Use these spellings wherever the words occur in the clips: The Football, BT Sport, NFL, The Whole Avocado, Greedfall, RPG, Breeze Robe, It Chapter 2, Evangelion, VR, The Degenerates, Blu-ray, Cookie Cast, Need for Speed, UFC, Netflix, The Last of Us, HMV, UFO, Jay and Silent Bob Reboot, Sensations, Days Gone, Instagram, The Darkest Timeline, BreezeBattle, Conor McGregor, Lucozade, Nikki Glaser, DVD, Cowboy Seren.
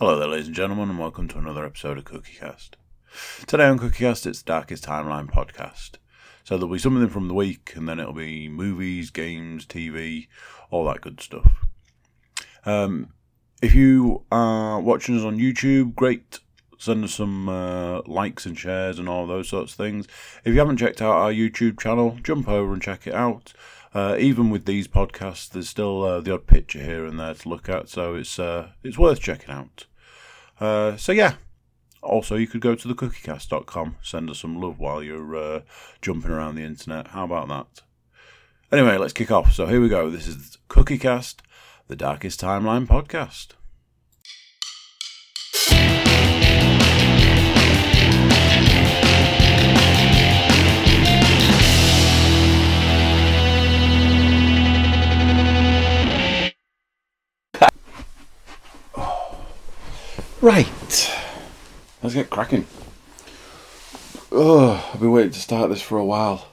Hello there, ladies and gentlemen, and welcome to another episode of Cookie Cast. Today on Cookie Cast, it's the Darkest Timeline podcast. So there'll be something from the week, and then it'll be movies, games, TV, all that good stuff. If you are watching us on YouTube, great. Send us some likes and shares and all those sorts of things. If you haven't checked out our YouTube channel, jump over and check it out. Even with these podcasts, there's still the odd picture here and there to look at, so it's worth checking out. Also, you could go to thecookiecast.com, send us some love while you're jumping around the internet. How about that? Anyway, let's kick off. So here we go. This is Cookie Cast, the Darkest Timeline podcast. Right, let's get cracking. Oh, I've been waiting to start this for a while.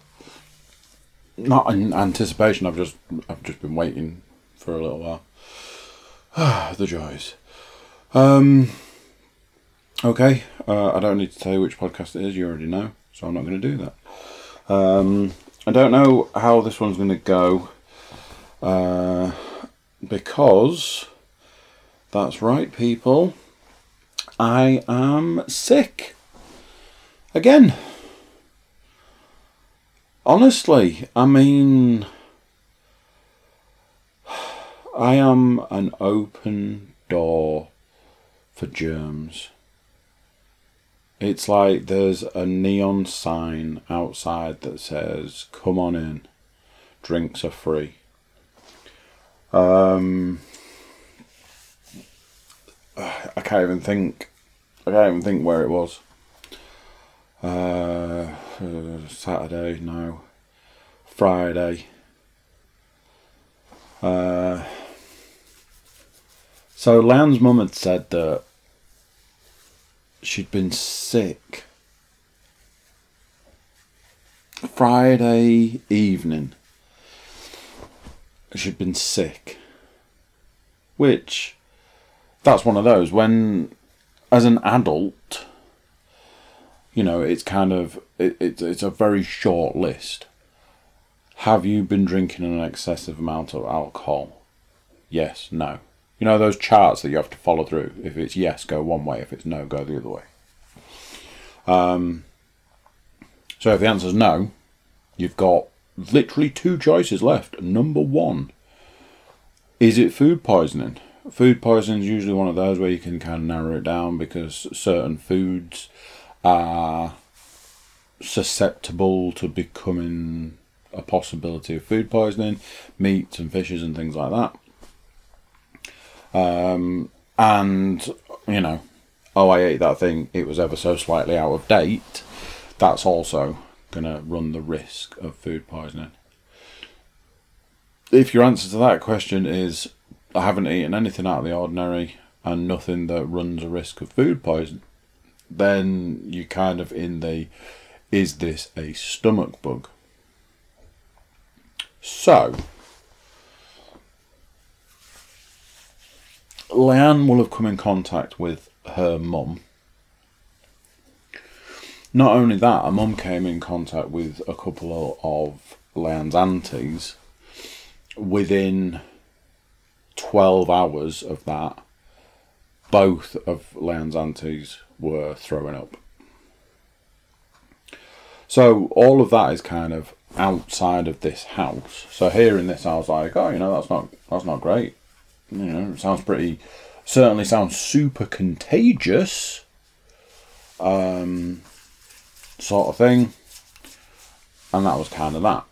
Not in anticipation. I've just been waiting for a little while. Ah, the joys. Okay. I don't need to tell you which podcast it is. You already know, so I'm not going to do that. I don't know how this one's going to go, because that's right, people. I am sick again. Honestly, I mean, I am an open door for germs. It's like there's a neon sign outside that says, "Come on in, drinks are free." I can't even think. I can't even think where it was. Saturday, no. Friday. So Lan's mum had said that she'd been sick Friday evening. She'd been sick. Which, that's one of those when, as an adult, you know, it's kind of, it's a very short list. Have you been drinking an excessive amount of alcohol? Yes, no. You know, those charts that you have to follow through. If it's yes, go one way. If it's no, go the other way. So if the answer's no, you've got literally two choices left. Number one, is it food poisoning? Food poisoning is usually one of those where you can kind of narrow it down because certain foods are susceptible to becoming a possibility of food poisoning, meats and fishes and things like that. And, you know, oh, I ate that thing, it was ever so slightly out of date. That's also going to run the risk of food poisoning. If your answer to that question is, I haven't eaten anything out of the ordinary and nothing that runs a risk of food poison, then you kind of in the, is this a stomach bug? So, Leanne will have come in contact with her mum. Not only that, her mum came in contact with a couple of Leanne's aunties within 12 hours of that. Both of Leanne's aunties were throwing up. So all of that is kind of outside of this house. So here in this, I was like, oh, you know, that's not great. You know, it sounds pretty, certainly sounds super contagious, sort of thing. And that was kind of that.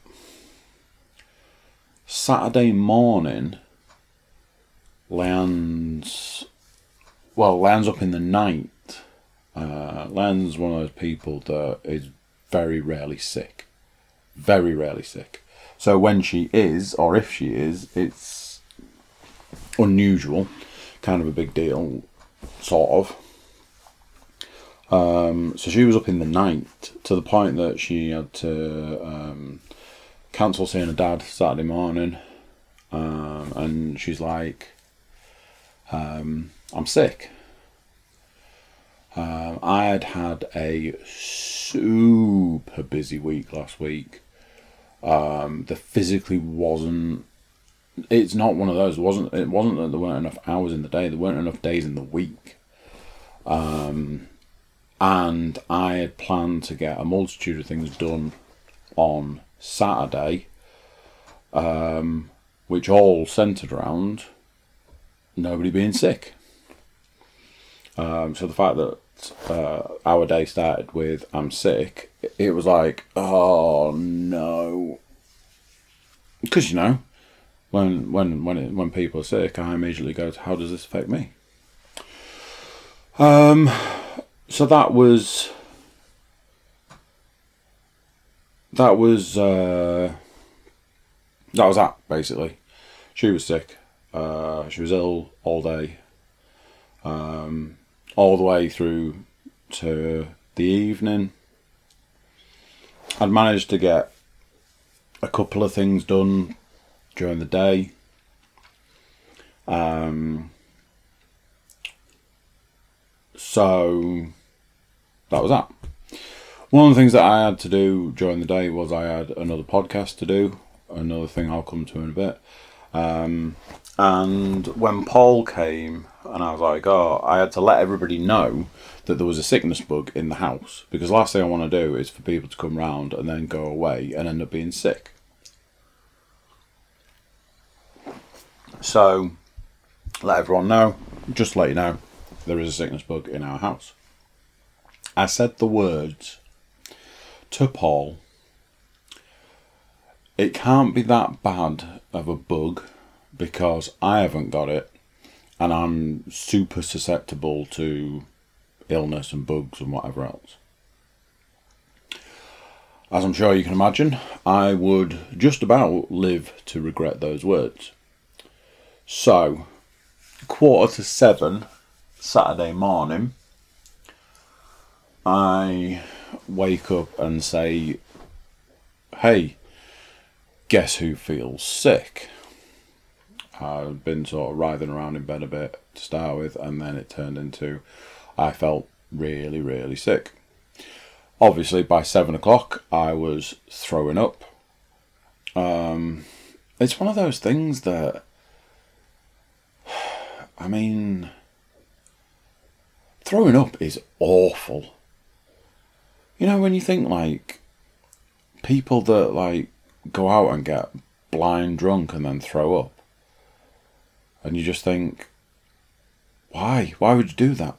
Saturday morning, Lan's up in the night. Lan's one of those people that is very rarely sick. Very rarely sick. So when she is, or if she is, it's unusual. Kind of a big deal, sort of. So she was up in the night to the point that she had to cancel seeing her dad Saturday morning. And she's like, I'm sick. I had a super busy week last week. There physically wasn't. It's not one of those. It wasn't that there weren't enough hours in the day. There weren't enough days in the week. And I had planned to get a multitude of things done on Saturday, which all centred around nobody being sick. So the fact that our day started with I'm sick, it was like, oh no, because you know, when people are sick, I immediately go to how does this affect me? So that was that basically. She was sick. She was ill all day, all the way through to the evening. I'd managed to get a couple of things done during the day. So that was that. One of the things that I had to do during the day was I had another podcast to do, another thing I'll come to in a bit. And when Paul came, and I was like, oh, I had to let everybody know that there was a sickness bug in the house, because the last thing I want to do is for people to come round and then go away and end up being sick. So let everyone know, just to let you know, there is a sickness bug in our house. I said the words to Paul, it can't be that bad of a bug because I haven't got it and I'm super susceptible to illness and bugs and whatever else. As I'm sure you can imagine, I would just about live to regret those words. So, 6:45 Saturday morning, I wake up and say, hey, guess who feels sick? I'd been sort of writhing around in bed a bit to start with, and then it turned into I felt really, really sick. Obviously, by 7:00, I was throwing up. It's one of those things that, I mean, throwing up is awful. You know, when you think, like, people that, like, go out and get blind drunk and then throw up, and you just think, why? Why would you do that?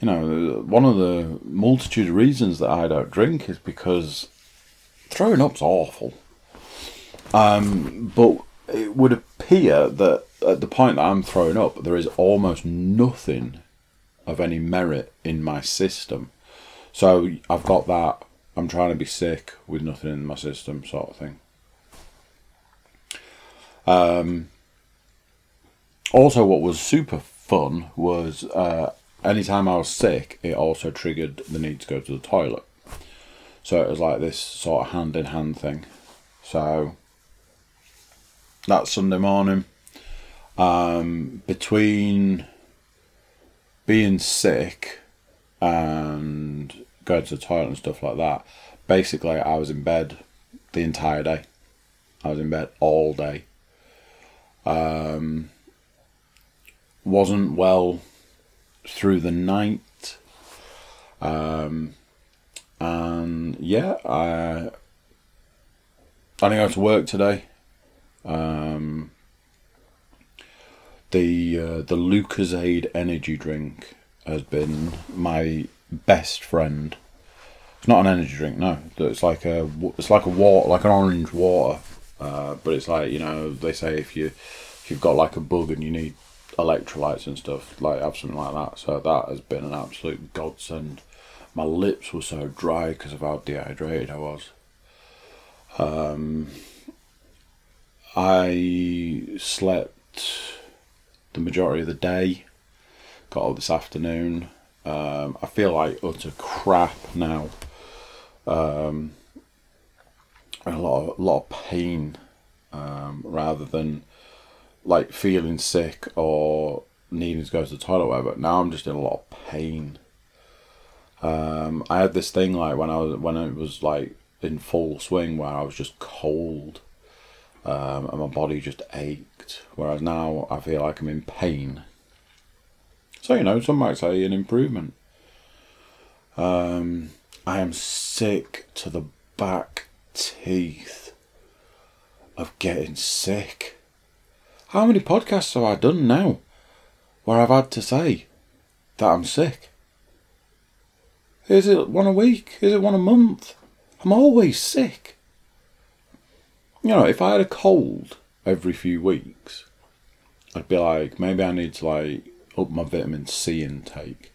You know, one of the multitude of reasons that I don't drink is because throwing up's awful. But it would appear that at the point that I'm throwing up, there is almost nothing of any merit in my system. So I've got that I'm trying to be sick with nothing in my system sort of thing. Also, what was super fun was anytime I was sick, it also triggered the need to go to the toilet. So it was like this sort of hand in hand thing. So that's Sunday morning. Between being sick and going to the toilet and stuff like that, basically I was in bed the entire day. I was in bed all day. Wasn't well through the night. And yeah, I didn't go to work today. The Lucozade energy drink has been my best friend. It's not an energy drink, no. It's like a water, like an orange water. But it's like, you know, they say if you've got like a bug and you need electrolytes and stuff, like have something like that. So that has been an absolute godsend. My lips were so dry because of how dehydrated I was. I slept the majority of the day. Got up this afternoon. I feel like utter crap now. And a lot of pain, rather than like feeling sick or needing to go to the toilet or whatever. Now I'm just in a lot of pain. I had this thing like when it was like in full swing where I was just cold, and my body just ached, whereas now I feel like I'm in pain. So, you know, some might say an improvement. I am sick to the back teeth of getting sick. How many podcasts have I done now where I've had to say that I'm sick? Is it one a week? Is it one a month? I'm always sick. You know, if I had a cold every few weeks, I'd be like, maybe I need to like up my vitamin C intake.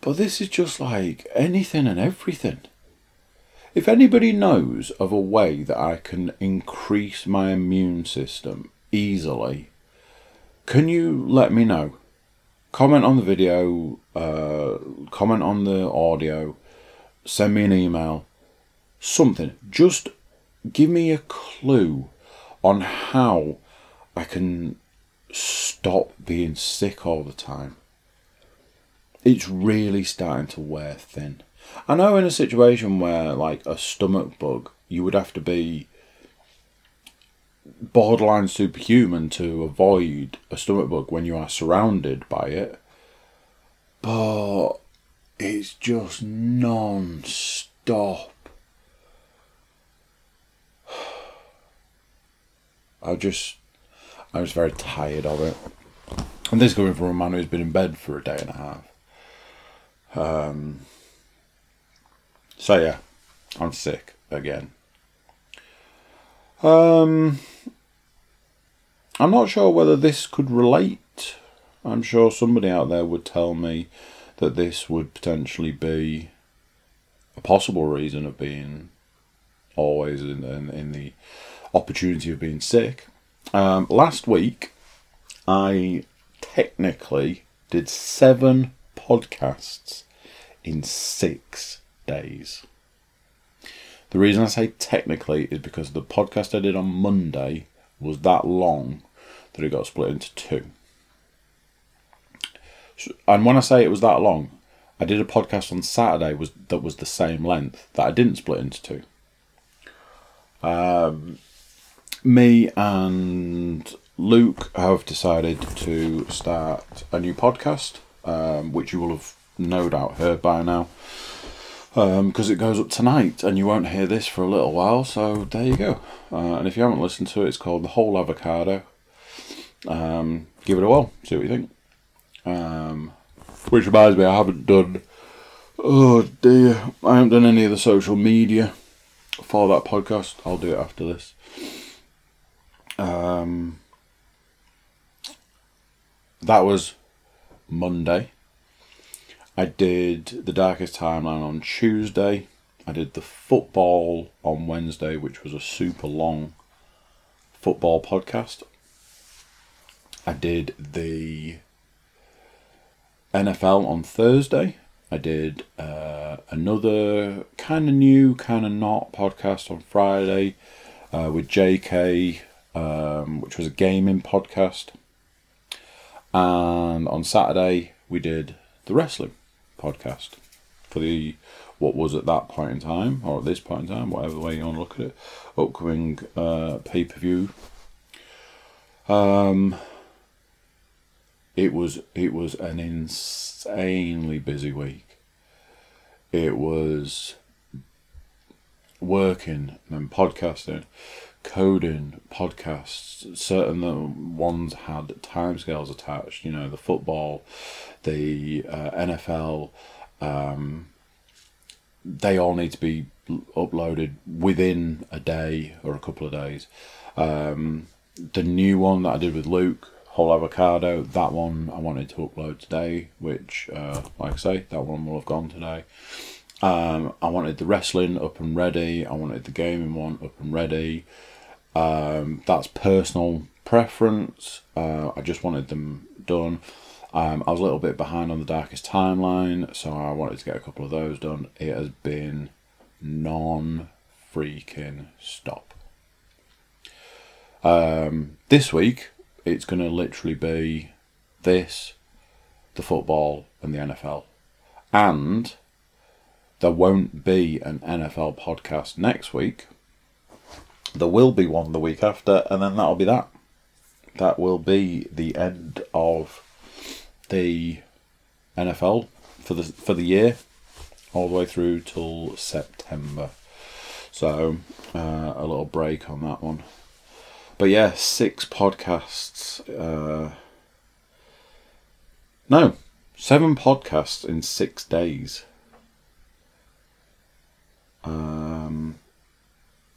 But this is just like anything and everything. If anybody knows of a way that I can increase my immune system easily, can you let me know? Comment on the video, comment on the audio, send me an email, something. Just give me a clue on how I can stop being sick all the time. It's really starting to wear thin. I know in a situation where, like, a stomach bug, you would have to be borderline superhuman to avoid a stomach bug when you are surrounded by it. But it's just non-stop. I'm just very tired of it. And this is coming from a man who's been in bed for a day and a half. So yeah, I'm sick again. I'm not sure whether this could relate. I'm sure somebody out there would tell me that this would potentially be a possible reason of being always in the opportunity of being sick. Last week, I technically did 7 podcasts in 6 days. The reason I say technically is because the podcast I did on Monday was that long that it got split into 2. And when I say it was that long, I did a podcast on Saturday that was the same length that I didn't split into 2. Me and Luke have decided to start a new podcast, which you will have no doubt heard by now, because it goes up tonight and you won't hear this for a little while, so there you go. And if you haven't listened to it, it's called The Whole Avocado. Give it a whirl, see what you think. Which reminds me, I haven't done any of the social media for that podcast. I'll do it after this. That was Monday. I did The Darkest Timeline on Tuesday. I did The Football on Wednesday, which was a super long football podcast. I did the NFL on Thursday. I did another kind of new, kind of not podcast on Friday with JK, which was a gaming podcast. And on Saturday, we did the wrestling podcast for the, what was at that point in time, or at this point in time, whatever way you want to look at it, upcoming pay-per-view. It was an insanely busy week. It was working and podcasting, coding podcasts, certain ones had timescales attached, you know, the football, the NFL, they all need to be uploaded within a day or a couple of days. The new one that I did with Luke, Whole Avocado, that one I wanted to upload today, which, like I say, that one will have gone today. I wanted the wrestling up and ready. I wanted the gaming one up and ready. That's personal preference. I just wanted them done. I was a little bit behind on The Darkest Timeline, so I wanted to get a couple of those done. It has been non-freaking-stop. This week, it's going to literally be this, the football, and the NFL. And there won't be an NFL podcast next week. There will be one the week after, and then that'll be that. That will be the end of the NFL for the year, all the way through till September. So a little break on that one. But yeah, 6 podcasts. 7 podcasts in 6 days.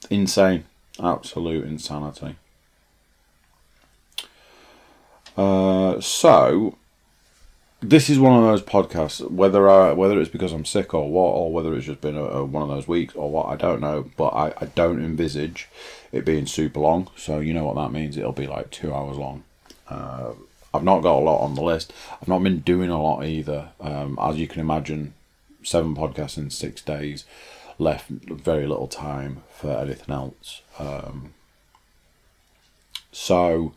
Insane. Absolute insanity. So this is one of those podcasts, whether it's because I'm sick or what, or whether it's just been one of those weeks or what, I don't know, but I don't envisage it being super long, so you know what that means. It'll be like 2 hours long. I've not got a lot on the list. I've not been doing a lot either. As you can imagine, 7 podcasts in 6 days, left very little time for anything else. So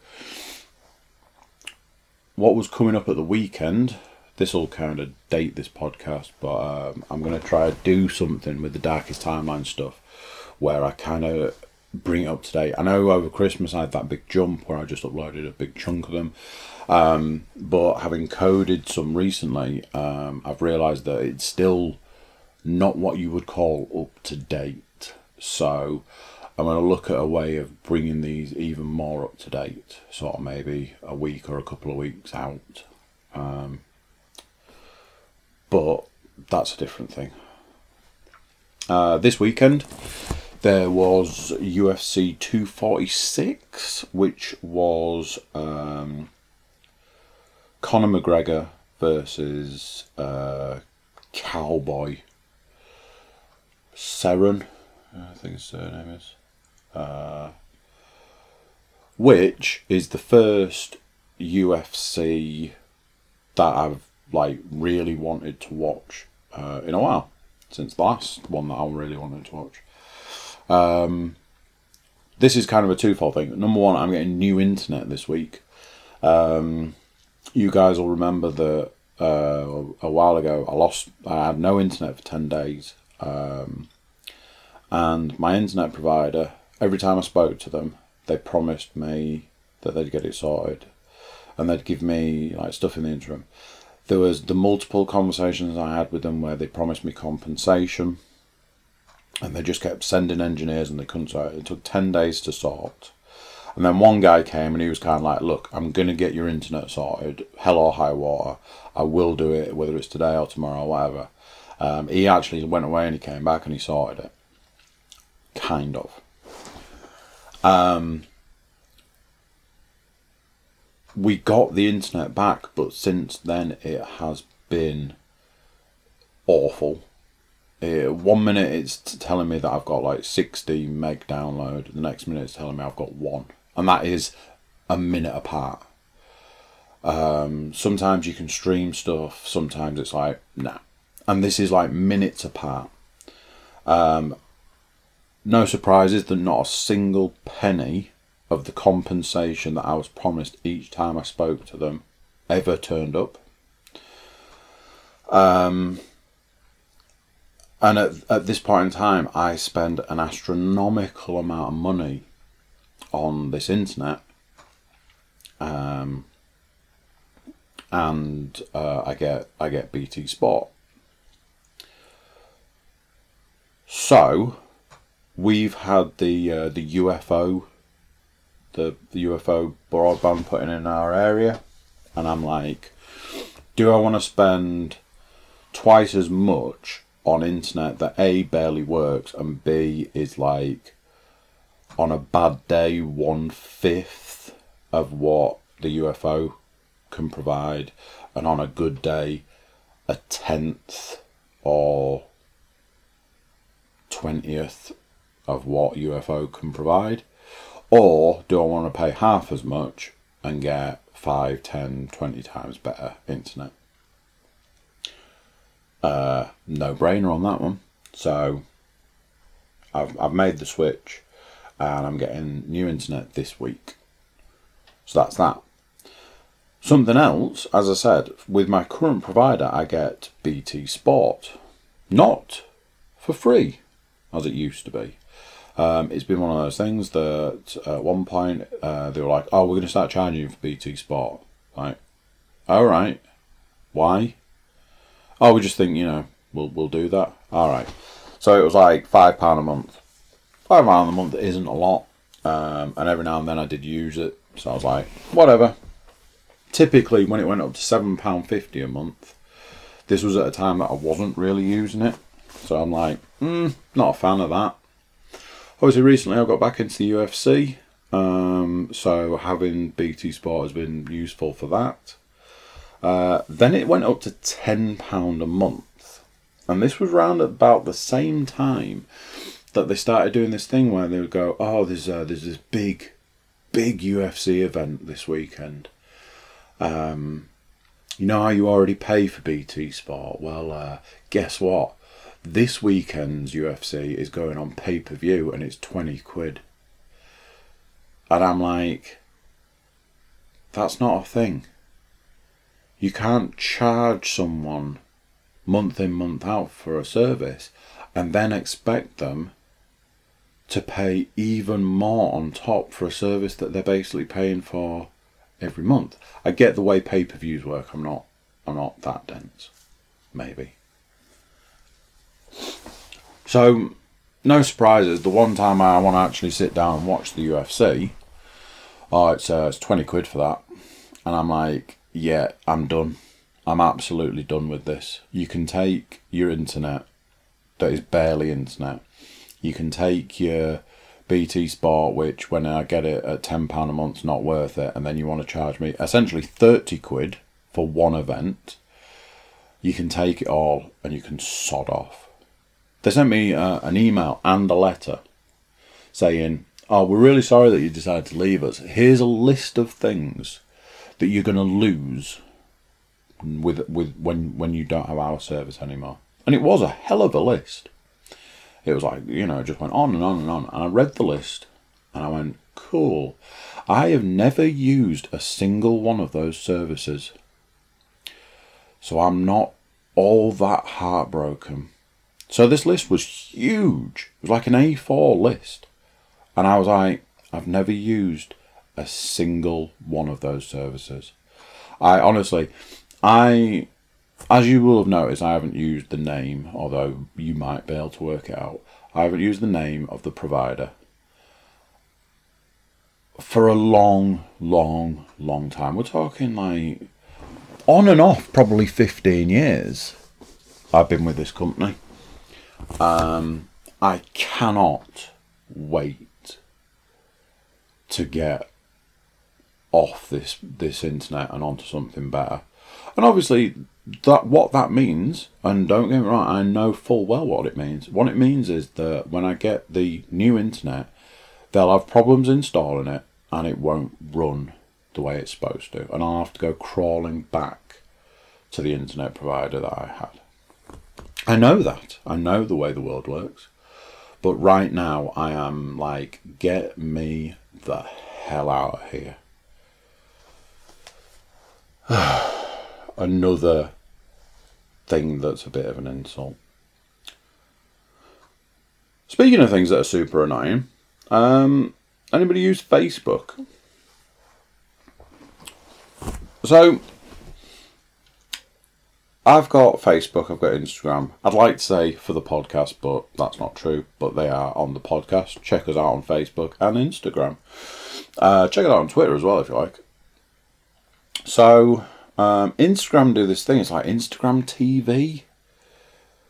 what was coming up at the weekend, this will kind of date this podcast, but I'm going to try to do something with the Darkest Timeline stuff where I kind of bring it up today. I know over Christmas I had that big jump where I just uploaded a big chunk of them, but having coded some recently, I've realised that it's still not what you would call up to date. So I'm going to look at a way of bringing these even more up to date, sort of maybe a week or a couple of weeks out. But that's a different thing. This weekend there was UFC 246, which was Conor McGregor versus Cowboy Seren, I think his surname is. Which is the first UFC that I've really wanted to watch in a while, since the last one that I really wanted to watch. This is kind of a twofold thing. Number one, I'm getting new internet this week. You guys will remember that a while ago I had no internet for 10 days, and my internet provider, every time I spoke to them, they promised me that they'd get it sorted and they'd give me stuff in the interim. There was the multiple conversations I had with them where they promised me compensation and they just kept sending engineers and they couldn't sort it. It took 10 days to sort. And then one guy came and he was kind of like, look, I'm going to get your internet sorted, hell or high water. I will do it, whether it's today or tomorrow or whatever. He actually went away and he came back and he sorted it. Kind of. We got the internet back, but since then it has been awful. 1 minute it's telling me that I've got 60 meg download, the next minute it's telling me I've got 1, and that is a minute apart. Sometimes you can stream stuff, sometimes it's nah, and this is minutes apart. No surprises that not a single penny of the compensation that I was promised each time I spoke to them ever turned up. And at this point in time, I spend an astronomical amount of money on this internet. And I get BT Sport. So we've had the UFO, the UFO broadband putting in our area, and I'm like, do I want to spend twice as much on internet that A, barely works, and B, is on a bad day 1/5 of what the UFO can provide, and on a good day 1/10 or 20th of what UFO can provide? Or do I want to pay half as much and get 5, 10, 20 times better internet? No brainer on that one. So I've made the switch and I'm getting new internet this week. So that's that. Something else, as I said, with my current provider, I get BT Sport. Not for free, as it used to be. It's been one of those things that at one point they were like, oh, we're going to start charging you for BT Sport. Like, all right. Why? Oh, we just think, you know, we'll do that. All right. So it was like £5 a month. £5 a month isn't a lot. And every now and then I did use it. So I was like, whatever. Typically, when it went up to £7.50 a month, this was at a time that I wasn't really using it. So I'm like, not a fan of that. Obviously, recently I got back into the UFC. So having BT Sport has been useful for that. Then it went up to £10 a month. And this was around about the same time that they started doing this thing where they would go, oh, there's this big UFC event this weekend. You know how you already pay for BT Sport? Well, guess what? This weekend's UFC is going on pay-per-view and it's £20. And I'm like, that's not a thing. You can't charge someone month in, month out for a service and then expect them to pay even more on top for a service that they're basically paying for every month. I get the way pay-per-views work. I'm not that dense. Maybe. So, no surprises. The one time I want to actually sit down and watch the UFC, it's £20 for that. And I'm like, yeah, I'm done. I'm absolutely done with this. You can take your internet, that is barely internet. You can take your BT Sport, which when I get it at £10 a month, not worth it, and then you want to charge me essentially £30 for one event. You can take it all and you can sod off. They sent me an email and a letter saying, oh, we're really sorry that you decided to leave us. Here's a list of things that you're going to lose when you don't have our service anymore. And it was a hell of a list. It was like, you know, it just went on and on and on. And I read the list and I went, cool. I have never used a single one of those services. So I'm not all that heartbroken. So this list was huge. It was like an A4 list. And I was like, I've never used a single one of those services. I honestly, as you will have noticed, I haven't used the name, although you might be able to work it out. I haven't used the name of the provider for a long, long, long time. We're talking like on and off, probably 15 years I've been with this company. I cannot wait to get off this internet and onto something better. And obviously, what that means, and don't get me wrong, I know full well what it means. What it means is that when I get the new internet, they'll have problems installing it, and it won't run the way it's supposed to. And I'll have to go crawling back to the internet provider that I had. I know that. I know the way the world works. But right now, I am like, get me the hell out of here. Another thing that's a bit of an insult. Speaking of things that are super annoying, anybody use Facebook? So, I've got Facebook, I've got Instagram. I'd like to say for the podcast, but that's not true. But they are on the podcast. Check us out on Facebook and Instagram. Check it out on Twitter as well if you like. So, Instagram do this thing, it's like Instagram TV,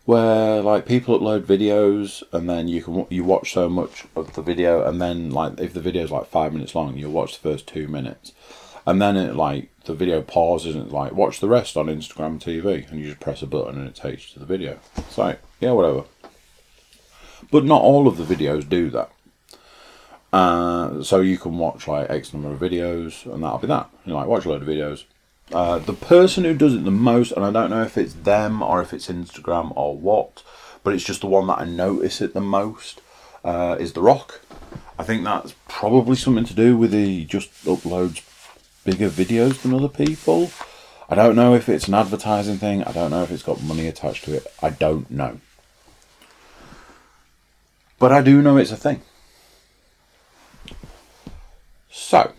where like people upload videos and then you watch so much of the video, and then like if the video's like 5 minutes long, you'll watch the first 2 minutes, and then it like the video pauses and it's like watch the rest on Instagram TV, and you just press a button and it takes you to the video. It's like, yeah, whatever. But not all of the videos do that. So you can watch like X number of videos and that'll be that. You like watch a load of videos. The person who does it the most, and I don't know if it's them or if it's Instagram or what, but it's just the one that I notice it the most, is The Rock. I think that's probably something to do with he just uploads bigger videos than other people. I don't know if it's an advertising thing. I don't know if it's got money attached to it. I don't know. But I do know it's a thing. So,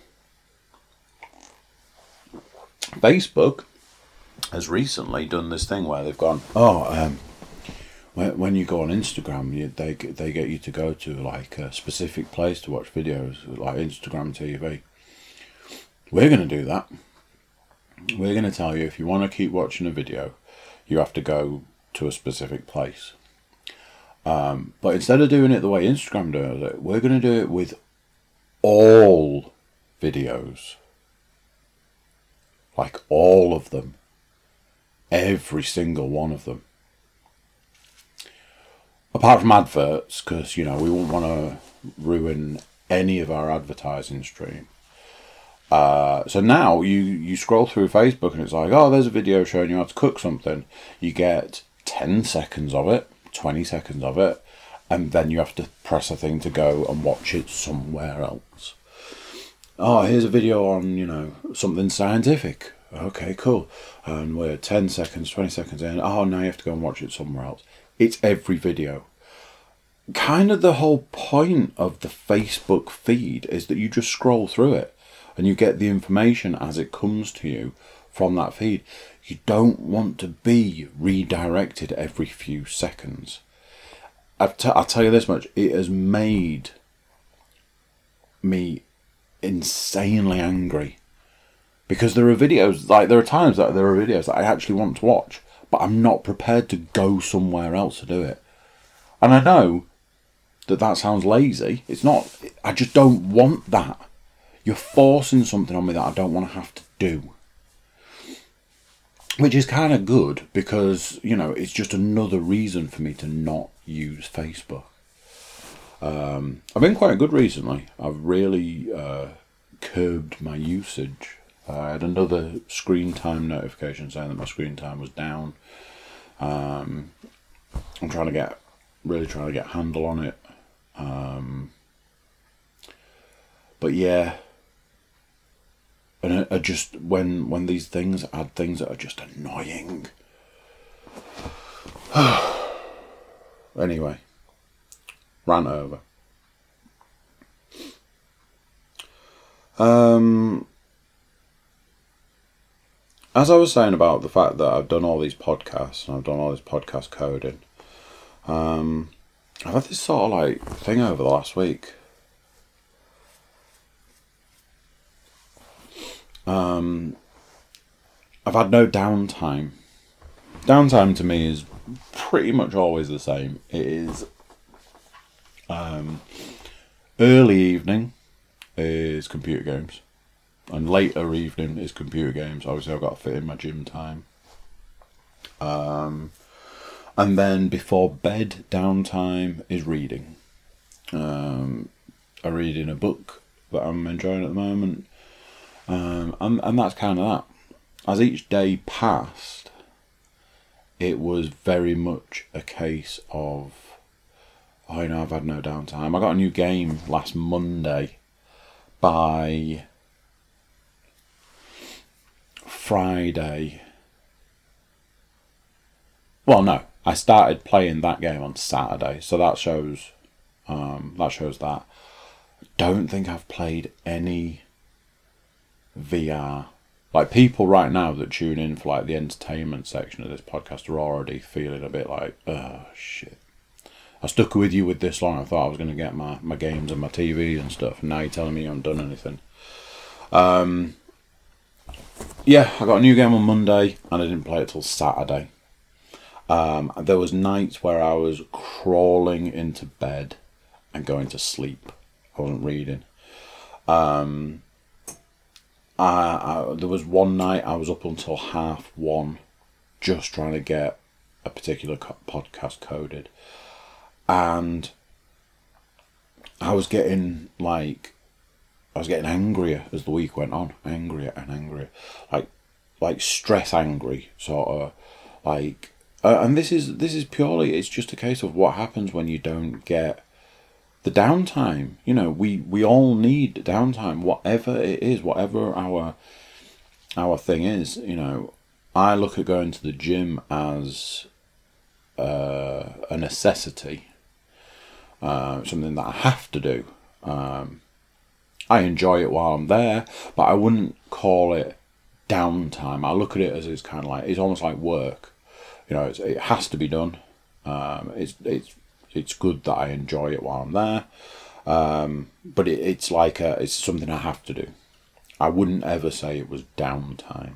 Facebook has recently done this thing where they've gone, when you go on Instagram, they get you to go to like a specific place to watch videos, like Instagram TV. We're going to do that. We're going to tell you if you want to keep watching a video, you have to go to a specific place. But instead of doing it the way Instagram does it, we're going to do it with all videos. Like all of them. Every single one of them. Apart from adverts, because, you know, we wouldn't want to ruin any of our advertising stream. So now you scroll through Facebook and it's like, oh, there's a video showing you how to cook something. You get 10 seconds of it, 20 seconds of it, and then you have to press a thing to go and watch it somewhere else. Oh, here's a video on, you know, something scientific. Okay, cool. And we're 10 seconds, 20 seconds in. Oh, now you have to go and watch it somewhere else. It's every video. Kind of the whole point of the Facebook feed is that you just scroll through it. And you get the information as it comes to you from that feed. You don't want to be redirected every few seconds. I'll tell you this much, it has made me insanely angry. Because there are times that I actually want to watch, but I'm not prepared to go somewhere else to do it. And I know that sounds lazy. It's not. I just don't want that. You're forcing something on me that I don't want to have to do. Which is kind of good because, you know, it's just another reason for me to not use Facebook. I've been quite good recently. I've really curbed my usage. I had another screen time notification saying that my screen time was down. I'm really trying to get a handle on it. But yeah. And I just, when these things add things that are just annoying. Anyway, rant over. As I was saying about the fact that I've done all these podcasts and I've done all this podcast coding, I've had this sort of like thing over the last week. I've had no downtime. Downtime to me is pretty much always the same. It is early evening is computer games, and later evening is computer games. Obviously, I've got to fit in my gym time. And then before bed, downtime is reading. I'm reading a book that I'm enjoying at the moment. And that's kind of that. As each day passed, it was very much a case of, oh, you know, I've had no downtime. I got a new game last Monday. By Friday. Well, no, I started playing that game on Saturday, so that shows that. I don't think I've played any VR. Like, people right now that tune in for like the entertainment section of this podcast are already feeling a bit like, oh shit, I stuck with you with this long. I thought I was going to get my games and my TV and stuff, and now you're telling me you haven't done anything. Yeah, I got a new game on Monday and I didn't play it till Saturday. There was nights where I was crawling into bed and going to sleep. I wasn't reading. There was one night I was up until 1:30 just trying to get a particular podcast coded, and I was getting angrier as the week went on, angrier, like stress angry sort of like, and this is purely, it's just a case of what happens when you don't get the downtime. You know, we all need downtime, whatever it is, whatever our thing is. You know, I look at going to the gym as a necessity, something that I have to do. I enjoy it while I'm there, but I wouldn't call it downtime. I look at it as it's kind of like, it's almost like work. You know, it has to be done. It's good that I enjoy it while I'm there, but it's like it's something I have to do. I wouldn't ever say it was downtime.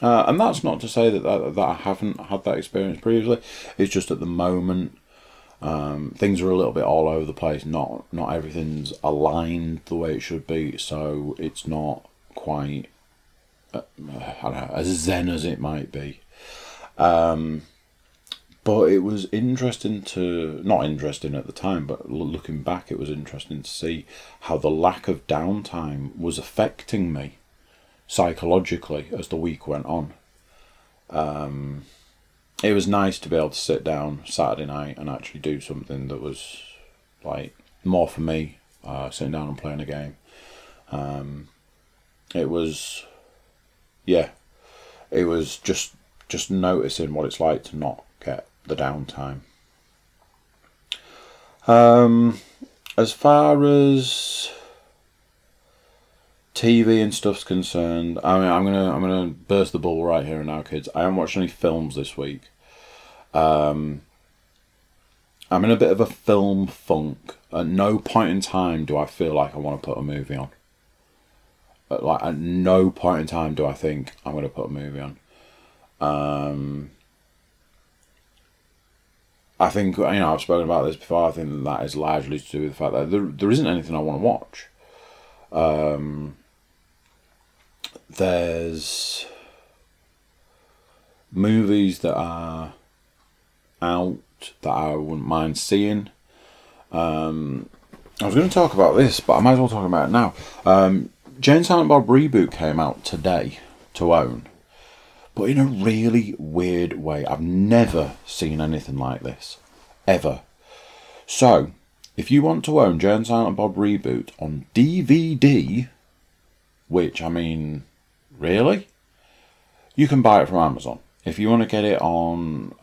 And that's not to say that I haven't had that experience previously. It's just at the moment, things are a little bit all over the place. Not everything's aligned the way it should be, so it's not quite as zen as it might be. But it was interesting not interesting at the time, but looking back, it was interesting to see how the lack of downtime was affecting me psychologically as the week went on. It was nice to be able to sit down Saturday night and actually do something that was like more for me, sitting down and playing a game. It was just noticing what it's like to not get the downtime. As far as TV and stuff's concerned, I mean, I'm gonna burst the bubble right here and now, kids. I haven't watched any films this week. I'm in a bit of a film funk. At no point in time do I feel like I want to put a movie on. At no point in time do I think I'm going to put a movie on. I think, you know, I've spoken about this before. I think that is largely to do with the fact that there isn't anything I want to watch. There's movies that are out that I wouldn't mind seeing. I was going to talk about this, but I might as well talk about it now. Jay and Silent Bob Reboot came out today to own, but in a really weird way. I've never seen anything like this, ever. So, if you want to own Jay and Silent Bob Reboot on DVD, which, I mean, really? You can buy it from Amazon. If you want to get it on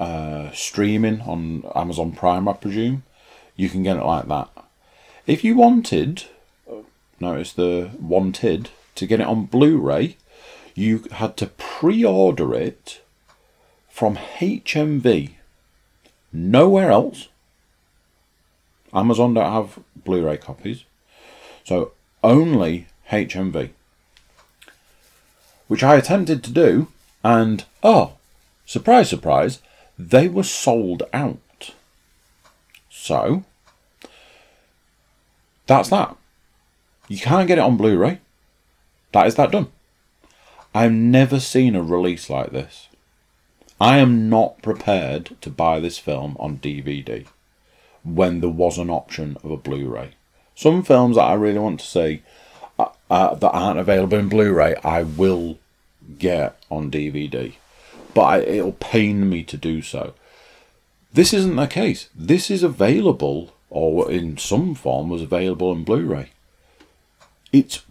streaming on Amazon Prime, I presume, you can get it like that. If you wanted, notice the wanted, to get it on Blu-ray, you had to pre-order it from HMV. Nowhere else. Amazon don't have Blu-ray copies. So only HMV. Which I attempted to do, and oh, surprise, surprise, they were sold out. So, that's that. You can't get it on Blu-ray. That is that done. I've never seen a release like this. I am not prepared to buy this film on DVD when there was an option of a Blu-ray. Some films that I really want to see that aren't available in Blu-ray, I will get on DVD. But it'll pain me to do so. This isn't the case. This is available, or in some form was available in Blu-ray. It's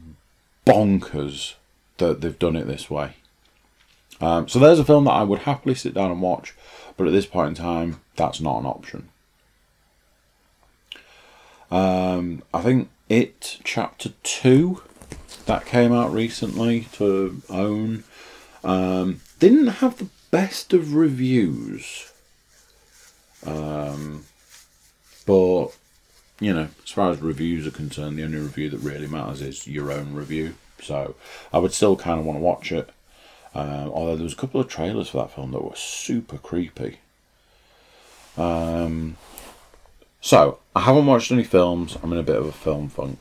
bonkers that they've done it this way. So there's a film that I would happily sit down and watch, but at this point in time, that's not an option. I think It Chapter 2, that came out recently to own, didn't have the best of reviews, but, you know, as far as reviews are concerned, the only review that really matters is your own review. So I would still kind of want to watch it. Although there was a couple of trailers for that film that were super creepy. So I haven't watched any films. I'm in a bit of a film funk.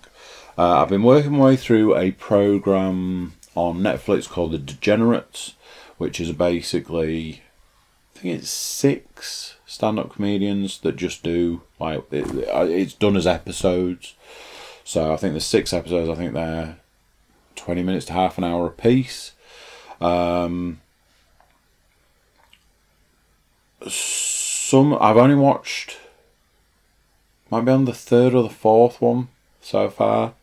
I've been working my way through a program on Netflix called The Degenerates, which is basically, I think it's 6 stand-up comedians that just do, like, it's done as episodes. So I think there's 6 episodes. I think they're 20 minutes to half an hour a piece. Some I've only watched might be on the third or the fourth one so far.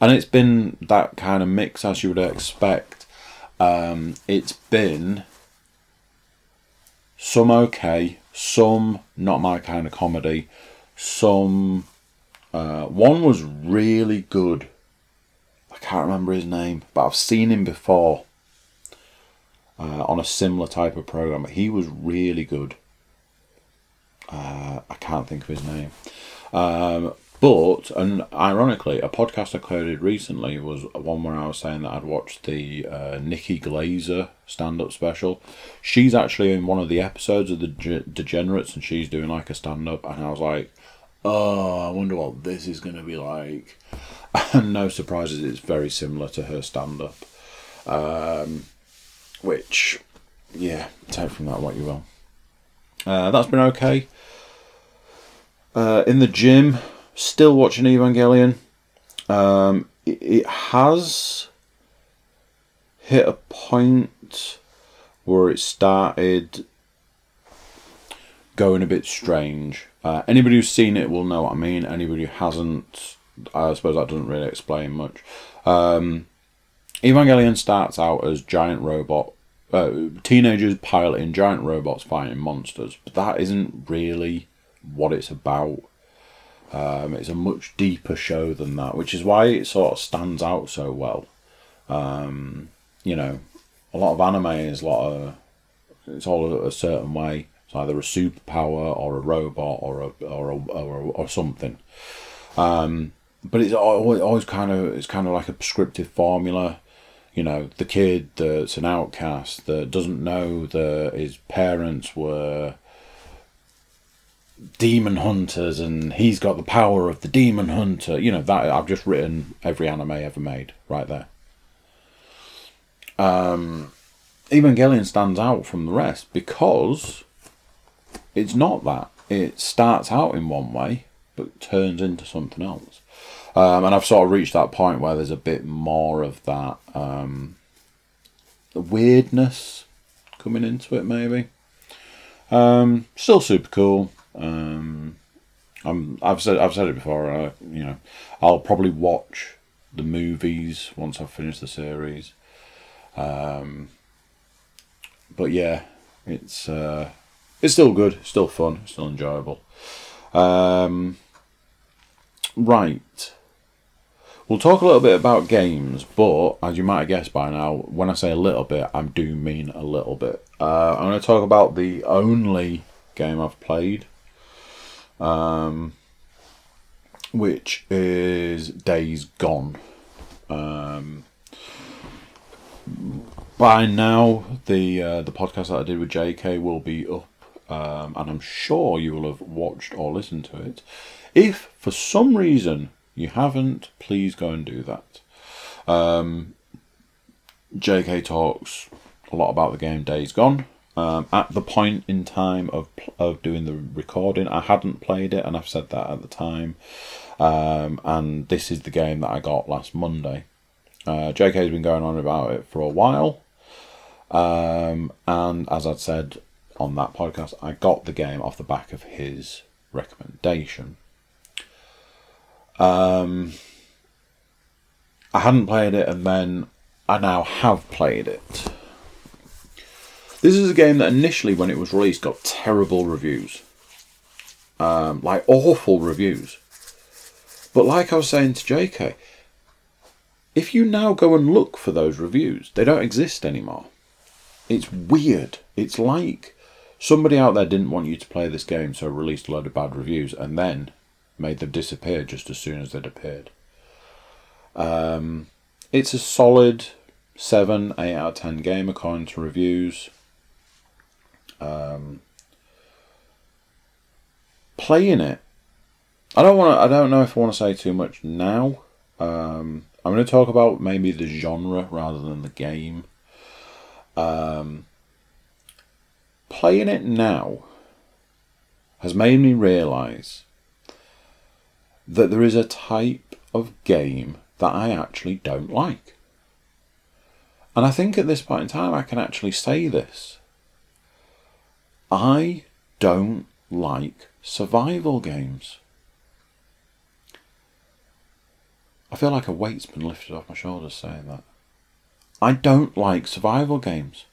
And it's been that kind of mix, as you would expect. It's been some okay, some not my kind of comedy, some... one was really good. I can't remember his name, but I've seen him before on a similar type of program. He was really good. I can't think of his name. But, and ironically, a podcast I created recently was one where I was saying that I'd watched the Nikki Glaser stand-up special. She's actually in one of the episodes of The Degenerates, and she's doing like a stand-up, and I was like, oh, I wonder what this is going to be like. And no surprises, it's very similar to her stand-up. Which, yeah, take from that what you will. That's been okay. In the gym... still watching Evangelion. It has hit a point where it started going a bit strange. Anybody who's seen it will know what I mean. Anybody who hasn't, I suppose that doesn't really explain much. Evangelion starts out as giant robot, teenagers piloting giant robots fighting monsters, but that isn't really what it's about. It's a much deeper show than that, which is why it sort of stands out so well. You know, a lot of anime is a lot of, it's all a certain way. It's either a superpower or a robot or something. But it's always kind of like a prescriptive formula. You know, the kid that's an outcast that doesn't know that his parents were demon hunters and he's got the power of the demon hunter. You know, that I've just written every anime ever made right there. Evangelion stands out from the rest because it's not that. It starts out in one way but turns into something else. And I've sort of reached that point where there's a bit more of that weirdness coming into it, maybe. Still super cool. I've said it before. You know, I'll probably watch the movies once I've finished the series. But yeah, it's still good, it's still fun, it's still enjoyable. Right, we'll talk a little bit about games, but as you might have guessed by now, when I say a little bit, I do mean a little bit. I'm going to talk about the only game I've played. Which is Days Gone. By now, the podcast that I did with JK will be up, and I'm sure you will have watched or listened to it. If for some reason you haven't, please go and do that. JK talks a lot about the game Days Gone. At the point in time of doing the recording, I hadn't played it, and I've said that at the time. And this is the game that I got last Monday. JK's been going on about it for a while. And as I'd said on that podcast, I got the game off the back of his recommendation. I hadn't played it, and then I now have played it. This is a game that initially, when it was released, got terrible reviews. Like, awful reviews. But like I was saying to JK, if you now go and look for those reviews, they don't exist anymore. It's weird. It's like somebody out there didn't want you to play this game, so released a load of bad reviews, and then made them disappear just as soon as they'd appeared. It's a solid 7, 8 out of 10 game, according to reviews. Playing it, I don't know if I want to say too much now. I'm going to talk about maybe the genre rather than the game. Playing it now has made me realise that there is a type of game that I actually don't like. And I think at this point in time I can actually say this. I don't like survival games. I feel like a weight's been lifted off my shoulders saying that. I don't like survival games.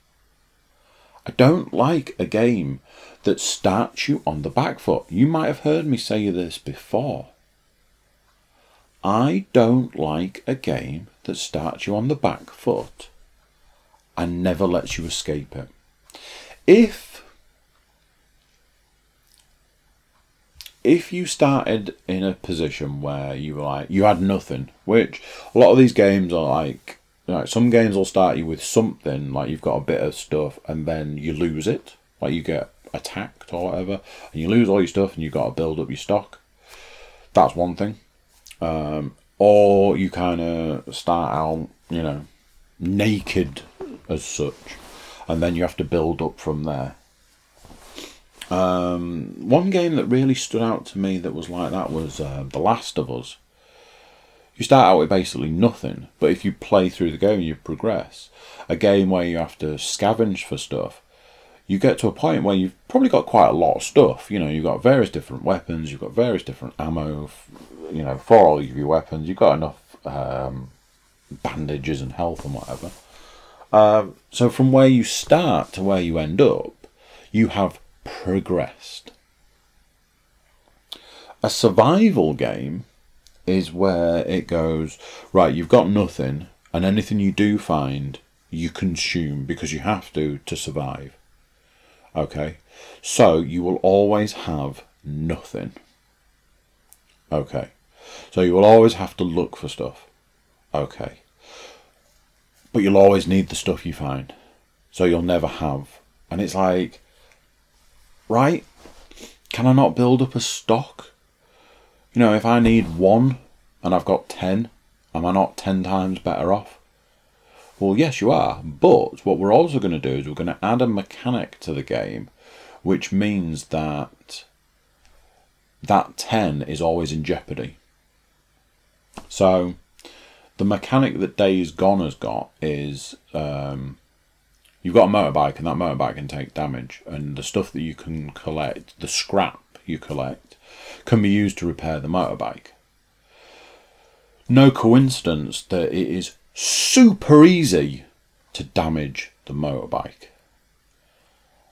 I don't like a game that starts you on the back foot. You might have heard me say this before. I don't like a game that starts you on the back foot and never lets you escape it. If you started in a position where you were like, you had nothing, which a lot of these games are like, you know, some games will start you with something, like you've got a bit of stuff and then you lose it, like you get attacked or whatever, and you lose all your stuff and you've got to build up your stock. That's one thing. Or you kind of start out, you know, naked as such, and then you have to build up from there. One game that really stood out to me that was like that was The Last of Us. You start out with basically nothing, but if you play through the game, you progress. A game where you have to scavenge for stuff, you get to a point where you've probably got quite a lot of stuff. You know, you've got various different weapons, you've got various different ammo, you know, for all of your weapons. You've got enough bandages and health and whatever. So from where you start to where you end up, you have progressed. A survival game is where it goes, right, you've got nothing, and anything you do find, you consume because you have to survive. Okay, so you will always have nothing. Okay, so you will always have to look for stuff. Okay, but you'll always need the stuff you find, so you'll never have. And it's like, right, can I not build up a stock? You know, if I need one and I've got 10, am I not 10 times better off? Well, yes, you are. But what we're also going to do is we're going to add a mechanic to the game, which means that that 10 is always in jeopardy. So the mechanic that Days Gone has got is you've got a motorbike, and that motorbike can take damage, and the stuff that you can collect, the scrap you collect, can be used to repair the motorbike. No coincidence that it is super easy to damage the motorbike.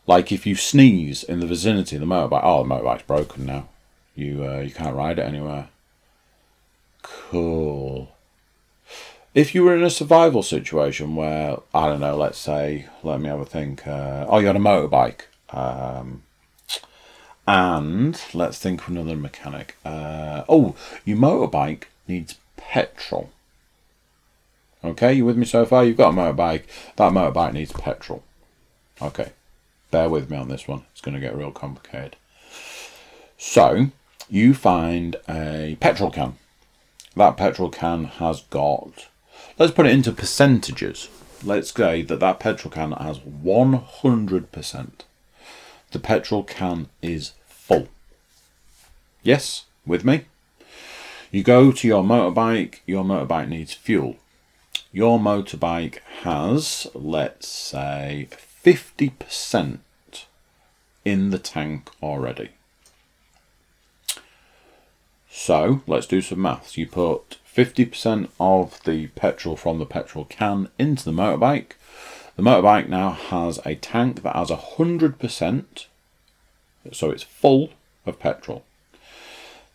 Like if you sneeze in the vicinity of the motorbike, oh, the motorbike's broken now. You can't ride it anywhere. Cool. If you were in a survival situation where, I don't know, let's say, let me have a think. You had a motorbike. And let's think of another mechanic. Your motorbike needs petrol. Okay, you with me so far? You've got a motorbike. That motorbike needs petrol. Okay, bear with me on this one. It's going to get real complicated. So, you find a petrol can. That petrol can has got... Let's put it into percentages. Let's say that petrol can has 100%. The petrol can is full. Yes, with me? You go to your motorbike needs fuel. Your motorbike has, let's say, 50% in the tank already. So, let's do some maths. You put 50% of the petrol from the petrol can into the motorbike. The motorbike now has a tank that has 100%, so it's full of petrol.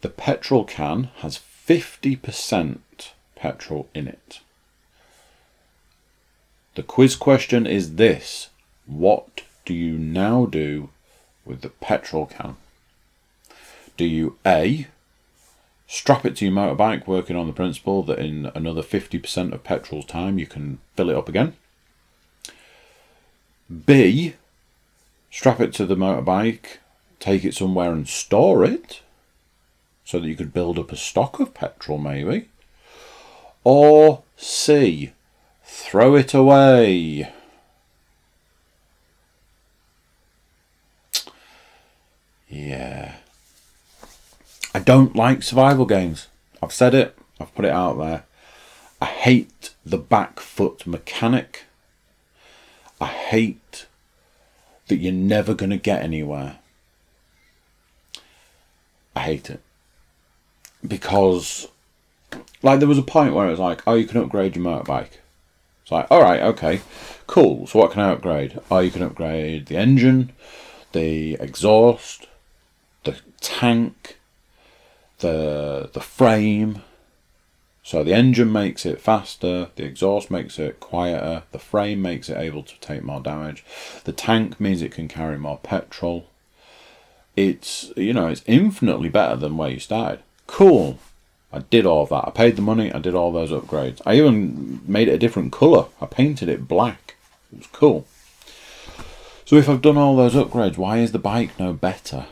The petrol can has 50% petrol in it. The quiz question is this: what do you now do with the petrol can? Do you A, strap it to your motorbike, working on the principle that in another 50% of petrol time you can fill it up again? B, strap it to the motorbike, take it somewhere and store it, so that you could build up a stock of petrol maybe? Or C, throw it away. Yeah. I don't like survival games. I've said it. I've put it out there. I hate the back foot mechanic. I hate that you're never going to get anywhere. I hate it. Because Like, there was a point where it was like, oh, you can upgrade your motorbike. It's like, all right, okay, cool. So what can I upgrade? Oh, you can upgrade the engine, the exhaust, the tank, the frame. So the engine makes it faster, the exhaust makes it quieter, the frame makes it able to take more damage, the tank means it can carry more petrol. It's, you know, it's infinitely better than where you started. Cool. I did all that. I paid the money. I did all those upgrades. I even made it a different colour. I painted it black. It was cool. So if I've done all those upgrades, why is the bike no better?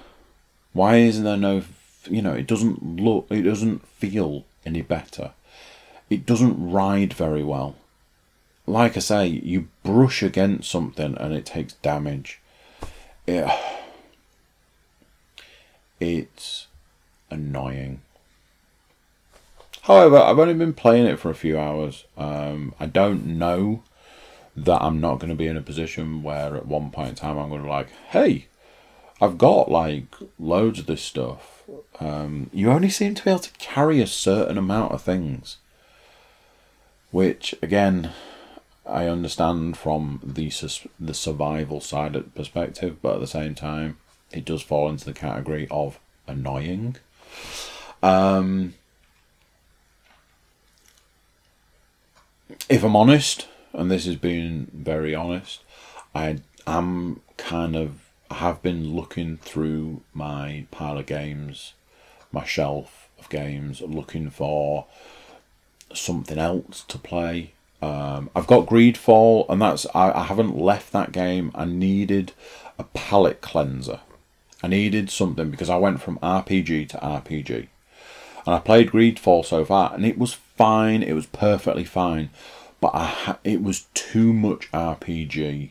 Why isn't there no, you know, it doesn't look, it doesn't feel any better. It doesn't ride very well. Like I say, you brush against something and it takes damage. It's annoying. However, I've only been playing it for a few hours. I don't know that I'm not going to be in a position where at one point in time I'm going to be like, hey, I've got like loads of this stuff. You only seem to be able to carry a certain amount of things. Which, again, I understand from the survival side of perspective, but at the same time, it does fall into the category of annoying. If I'm honest, and this has been very honest, I have been looking through my pile of games, my shelf of games, looking for something else to play. I've got Greedfall, and that's I haven't left that game. I needed a palate cleanser. I needed something because I went from RPG to RPG. And I played Greedfall so far, and it was fine. It was perfectly fine. But it was too much RPG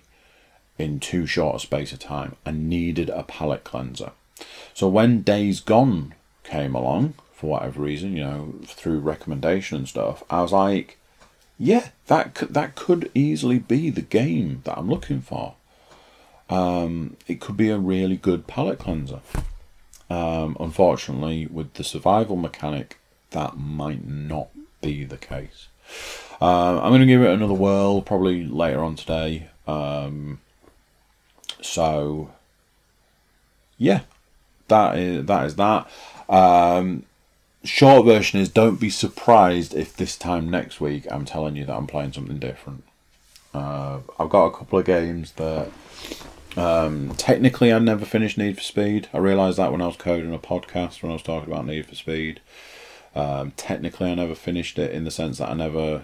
in too short a space of time. I needed a palate cleanser. So when Days Gone came along, for whatever reason, you know, through recommendation and stuff, I was like, yeah, that could easily be the game that I'm looking for. It could be a really good palate cleanser. Unfortunately, with the survival mechanic, that might not be the case. I'm going to give it another whirl, probably later on today. So, yeah, that is that. Short version is, don't be surprised if this time next week I'm telling you that I'm playing something different. I've got a couple of games that... technically I never finished Need for Speed. I realised that when I was coding a podcast, when I was talking about Need for Speed. Technically I never finished it in the sense that I never,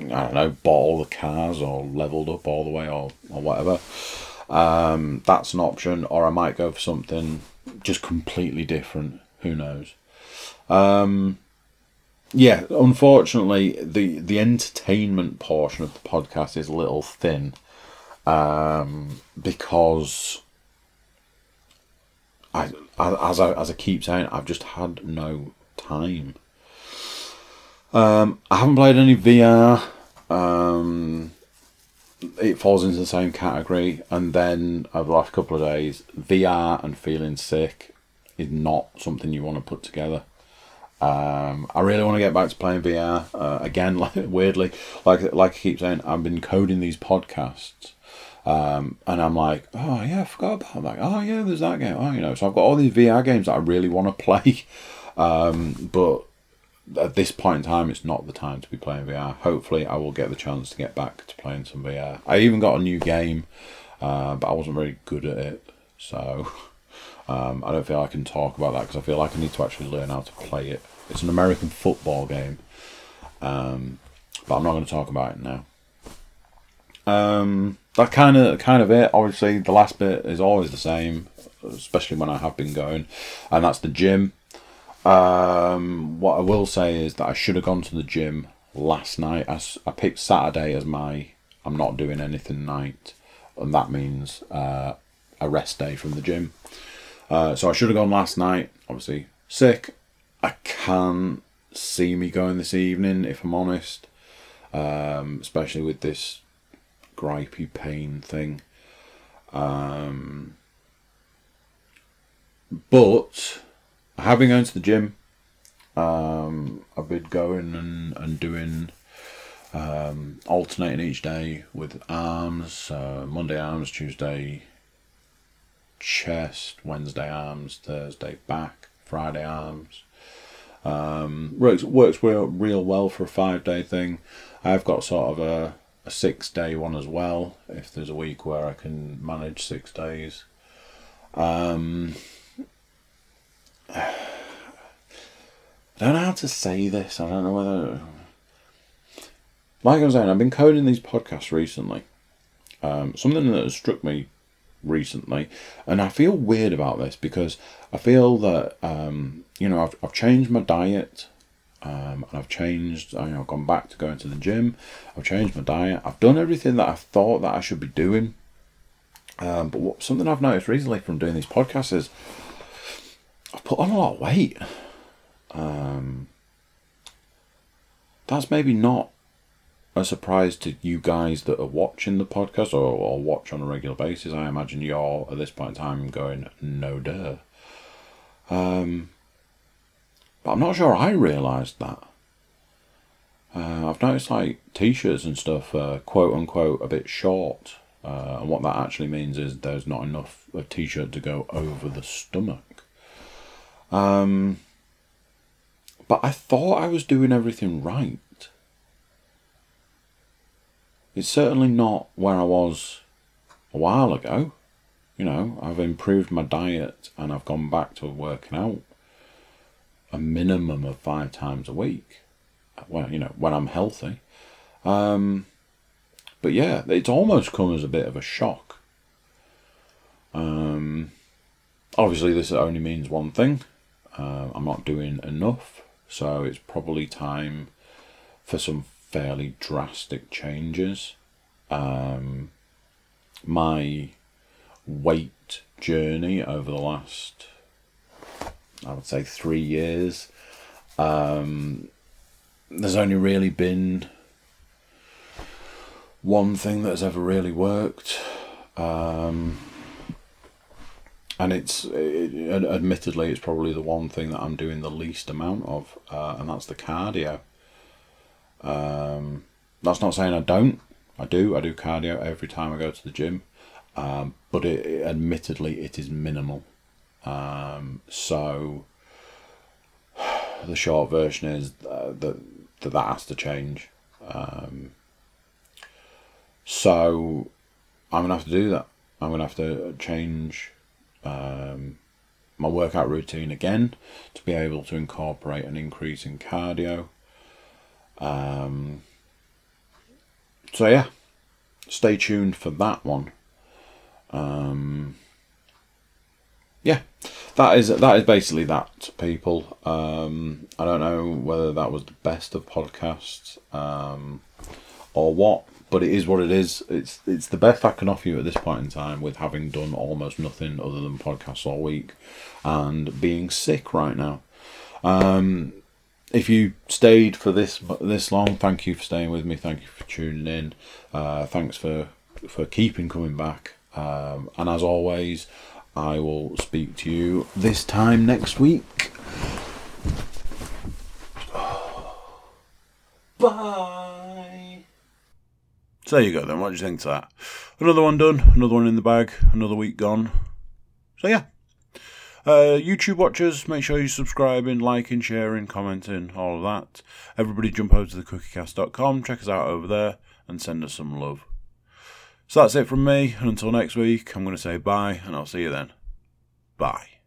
bought all the cars or levelled up all the way or whatever. That's an option, or I might go for something just completely different. Who knows? Yeah, unfortunately the entertainment portion of the podcast is a little thin. Because I keep saying, I've just had no time. I haven't played any VR. It falls into the same category. And then over the last couple of days, VR and feeling sick is not something you want to put together. I really want to get back to playing VR again. Weirdly, like I keep saying, I've been coding these podcasts. And I'm like, oh yeah, I forgot about that. Oh yeah, there's that game. Oh, you know, so I've got all these VR games that I really want to play. But at this point in time, it's not the time to be playing VR. Hopefully I will get the chance to get back to playing some VR. I even got a new game, but I wasn't very good at it. So I don't feel I can talk about that because I feel like I need to actually learn how to play it. It's an American football game. But I'm not going to talk about it now. That kind of it. Obviously, the last bit is always the same, especially when I have been going, and that's the gym. What I will say is that I should have gone to the gym last night. I picked Saturday as my I'm not doing anything night, and that means a rest day from the gym. So I should have gone last night. Obviously, sick. I can't see me going this evening, if I'm honest, especially with this gripey pain thing, but I have been going to the gym. I've been going and doing alternating each day with arms, Monday arms, Tuesday chest, Wednesday arms, Thursday back, Friday arms. Works real well for a 5-day thing. I've got sort of a 6-day one as well, if there's a week where I can manage 6 days. I don't know how to say this. I don't know whether... Like I was saying, I've been coding these podcasts recently. Something that has struck me recently, and I feel weird about this because I feel that I've changed my diet, and I've changed, I've gone back to going to the gym, I've changed my diet, I've done everything that I thought that I should be doing, but something I've noticed recently from doing these podcasts is I've put on a lot of weight. That's maybe not a surprise to you guys that are watching the podcast or watch on a regular basis. I imagine you're at this point in time going, no duh. But I'm not sure I realised that. I've noticed like t-shirts and stuff quote unquote a bit short, and what that actually means is there's not enough of t-shirt to go over the stomach. But I thought I was doing everything right. It's certainly not where I was a while ago. I've improved my diet and I've gone back to working out a minimum of 5 times a week. Well, when I'm healthy. But yeah, it's almost come as a bit of a shock. Obviously, this only means one thing. I'm not doing enough. So it's probably time for some fairly drastic changes. My weight journey over the last, I would say, 3 years, there's only really been one thing that's ever really worked, and admittedly it's probably the one thing that I'm doing the least amount of, and that's the cardio. That's not saying I don't. I do cardio every time I go to the gym, but it is minimal. So the short version is that has to change. So I'm gonna have to do that. I'm gonna have to change my workout routine again to be able to incorporate an increase in cardio. So yeah, stay tuned for that one. Yeah, that is basically that, people. I don't know whether that was the best of podcasts or what, but it is what it is. It's the best I can offer you at this point in time, with having done almost nothing other than podcasts all week and being sick right now. If you stayed for this long, thank you for staying with me. Thank you for tuning in. Thanks for keeping coming back. And as always, I will speak to you this time next week. Bye. So there you go then. What do you think to that? Another one done. Another one in the bag. Another week gone. So yeah. YouTube watchers, make sure you're subscribing, liking, sharing, commenting, all of that. Everybody jump over to thecookiecast.com, check us out over there, and send us some love. So that's it from me, and until next week, I'm going to say bye, and I'll see you then. Bye.